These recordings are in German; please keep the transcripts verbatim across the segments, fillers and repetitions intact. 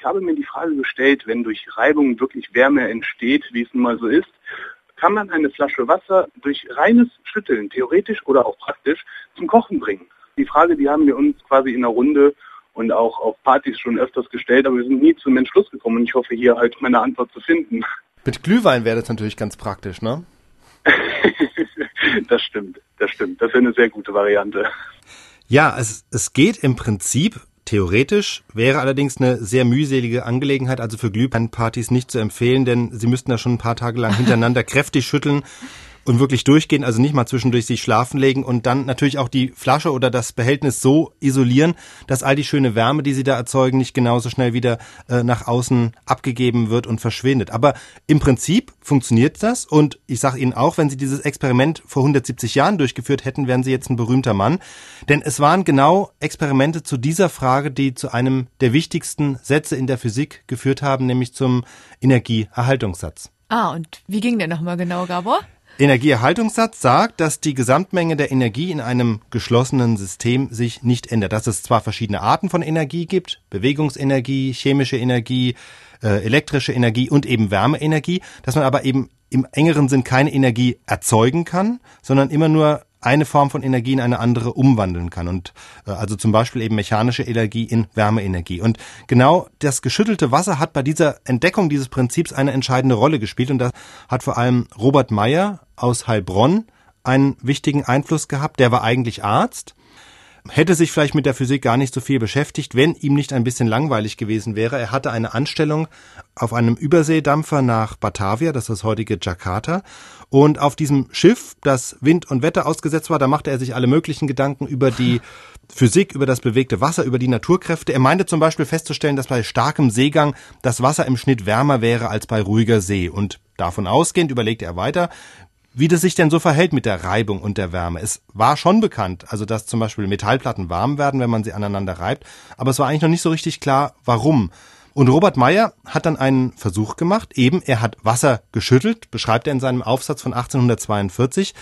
ich habe mir die Frage gestellt, wenn durch Reibung wirklich Wärme entsteht, wie es nun mal so ist, kann man eine Flasche Wasser durch reines Schütteln, theoretisch oder auch praktisch, zum Kochen bringen? Die Frage, die haben wir uns quasi in der Runde und auch auf Partys schon öfters gestellt, aber wir sind nie zum Entschluss gekommen und ich hoffe, hier halt meine Antwort zu finden. Mit Glühwein wäre das natürlich ganz praktisch, ne? Das stimmt, das stimmt. Das wäre eine sehr gute Variante. Ja, es, es geht im Prinzip, theoretisch, wäre allerdings eine sehr mühselige Angelegenheit, also für Glühweinpartys nicht zu empfehlen, denn sie müssten da schon ein paar Tage lang hintereinander kräftig schütteln und wirklich durchgehen, also nicht mal zwischendurch sich schlafen legen und dann natürlich auch die Flasche oder das Behältnis so isolieren, dass all die schöne Wärme, die sie da erzeugen, nicht genauso schnell wieder äh, nach außen abgegeben wird und verschwindet. Aber im Prinzip funktioniert das und ich sage Ihnen auch, wenn Sie dieses Experiment vor hundertsiebzig Jahren durchgeführt hätten, wären Sie jetzt ein berühmter Mann. Denn es waren genau Experimente zu dieser Frage, die zu einem der wichtigsten Sätze in der Physik geführt haben, nämlich zum Energieerhaltungssatz. Ah, und wie ging der nochmal genau, Gabor? Energieerhaltungssatz sagt, dass die Gesamtmenge der Energie in einem geschlossenen System sich nicht ändert. Dass es zwar verschiedene Arten von Energie gibt, Bewegungsenergie, chemische Energie, äh, elektrische Energie und eben Wärmeenergie, dass man aber eben im engeren Sinn keine Energie erzeugen kann, sondern immer nur eine Form von Energie in eine andere umwandeln kann. Und äh, also zum Beispiel eben mechanische Energie in Wärmeenergie. Und genau das geschüttelte Wasser hat bei dieser Entdeckung dieses Prinzips eine entscheidende Rolle gespielt. Und da hat vor allem Robert Mayer aus Heilbronn einen wichtigen Einfluss gehabt. Der war eigentlich Arzt, hätte sich vielleicht mit der Physik gar nicht so viel beschäftigt, wenn ihm nicht ein bisschen langweilig gewesen wäre. Er hatte eine Anstellung auf einem Überseedampfer nach Batavia, das ist das heutige Jakarta. Und auf diesem Schiff, das Wind und Wetter ausgesetzt war, da machte er sich alle möglichen Gedanken über die Physik, über das bewegte Wasser, über die Naturkräfte. Er meinte zum Beispiel festzustellen, dass bei starkem Seegang das Wasser im Schnitt wärmer wäre als bei ruhiger See. Und davon ausgehend überlegte er weiter, wie das sich denn so verhält mit der Reibung und der Wärme. Es war schon bekannt, also dass zum Beispiel Metallplatten warm werden, wenn man sie aneinander reibt, aber es war eigentlich noch nicht so richtig klar, warum. Und Robert Mayer hat dann einen Versuch gemacht, eben er hat Wasser geschüttelt, beschreibt er in seinem Aufsatz von achtzehnhundertzweiundvierzig.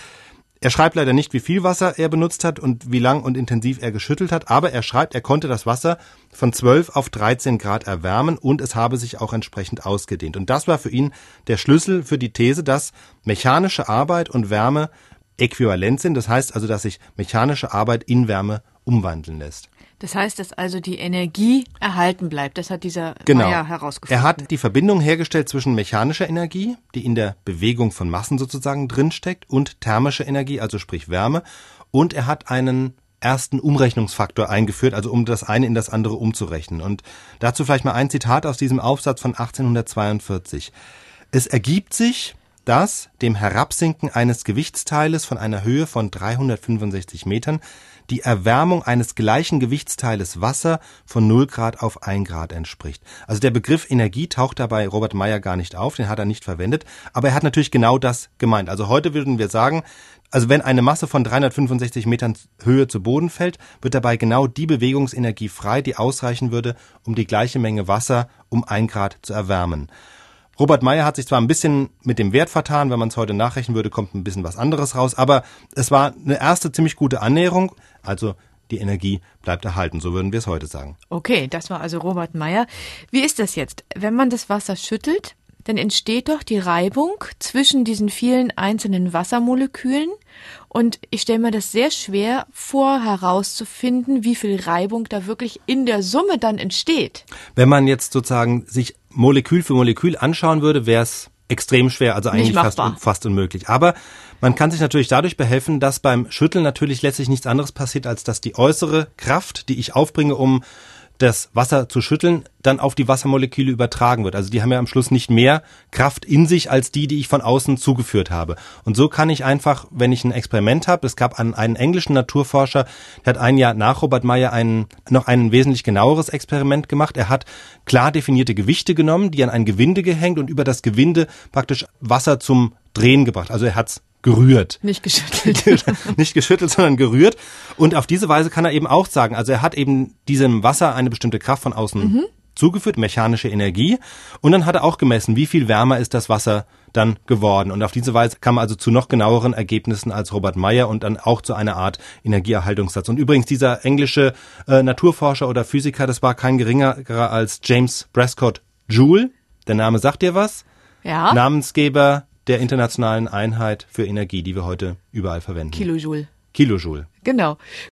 Er schreibt leider nicht, wie viel Wasser er benutzt hat und wie lang und intensiv er geschüttelt hat, aber er schreibt, er konnte das Wasser von zwölf auf dreizehn Grad erwärmen und es habe sich auch entsprechend ausgedehnt. Und das war für ihn der Schlüssel für die These, dass mechanische Arbeit und Wärme äquivalent sind. Das heißt also, dass sich mechanische Arbeit in Wärme umwandeln lässt. Das heißt, dass also die Energie erhalten bleibt. Das hat dieser genau. Mayer herausgefunden. Er hat die Verbindung hergestellt zwischen mechanischer Energie, die in der Bewegung von Massen sozusagen drinsteckt, und thermischer Energie, also sprich Wärme. Und er hat einen ersten Umrechnungsfaktor eingeführt, also um das eine in das andere umzurechnen. Und dazu vielleicht mal ein Zitat aus diesem Aufsatz von achtzehnhundertzweiundvierzig. Es ergibt sich, dass dem Herabsinken eines Gewichtsteiles von einer Höhe von dreihundertfünfundsechzig Metern die Erwärmung eines gleichen Gewichtsteiles Wasser von null Grad auf ein Grad entspricht. Also der Begriff Energie taucht dabei Robert Mayer gar nicht auf, den hat er nicht verwendet, aber er hat natürlich genau das gemeint. Also heute würden wir sagen, also wenn eine Masse von dreihundertfünfundsechzig Metern Höhe zu Boden fällt, wird dabei genau die Bewegungsenergie frei, die ausreichen würde, um die gleiche Menge Wasser um ein Grad zu erwärmen. Robert Mayer hat sich zwar ein bisschen mit dem Wert vertan, wenn man es heute nachrechnen würde, kommt ein bisschen was anderes raus, aber es war eine erste ziemlich gute Annäherung, also die Energie bleibt erhalten, so würden wir es heute sagen. Okay, das war also Robert Mayer. Wie ist das jetzt? Wenn man das Wasser schüttelt, dann entsteht doch die Reibung zwischen diesen vielen einzelnen Wassermolekülen und ich stelle mir das sehr schwer vor, herauszufinden, wie viel Reibung da wirklich in der Summe dann entsteht. Wenn man jetzt sozusagen sich Molekül für Molekül anschauen würde, wäre es extrem schwer, also eigentlich fast, fast unmöglich. Aber man kann sich natürlich dadurch behelfen, dass beim Schütteln natürlich letztlich nichts anderes passiert, als dass die äußere Kraft, die ich aufbringe, um das Wasser zu schütteln, dann auf die Wassermoleküle übertragen wird. Also die haben ja am Schluss nicht mehr Kraft in sich als die, die ich von außen zugeführt habe. Und so kann ich einfach, wenn ich ein Experiment habe, es gab einen, einen englischen Naturforscher, der hat ein Jahr nach Robert Mayer einen, noch ein wesentlich genaueres Experiment gemacht. Er hat klar definierte Gewichte genommen, die an ein Gewinde gehängt und über das Gewinde praktisch Wasser zum Drehen gebracht. Also er hat's gerührt. Nicht geschüttelt. Nicht geschüttelt, sondern gerührt. Und auf diese Weise kann er eben auch sagen, also er hat eben diesem Wasser eine bestimmte Kraft von außen mhm. zugeführt, mechanische Energie, und dann hat er auch gemessen, wie viel wärmer ist das Wasser dann geworden. Und auf diese Weise kam man also zu noch genaueren Ergebnissen als Robert Mayer und dann auch zu einer Art Energieerhaltungssatz. Und übrigens, dieser englische äh, Naturforscher oder Physiker, das war kein geringerer als James Prescott Joule. Der Name sagt dir was? Ja. Namensgeber der internationalen Einheit für Energie, die wir heute überall verwenden. Kilojoule. Kilojoule. Genau.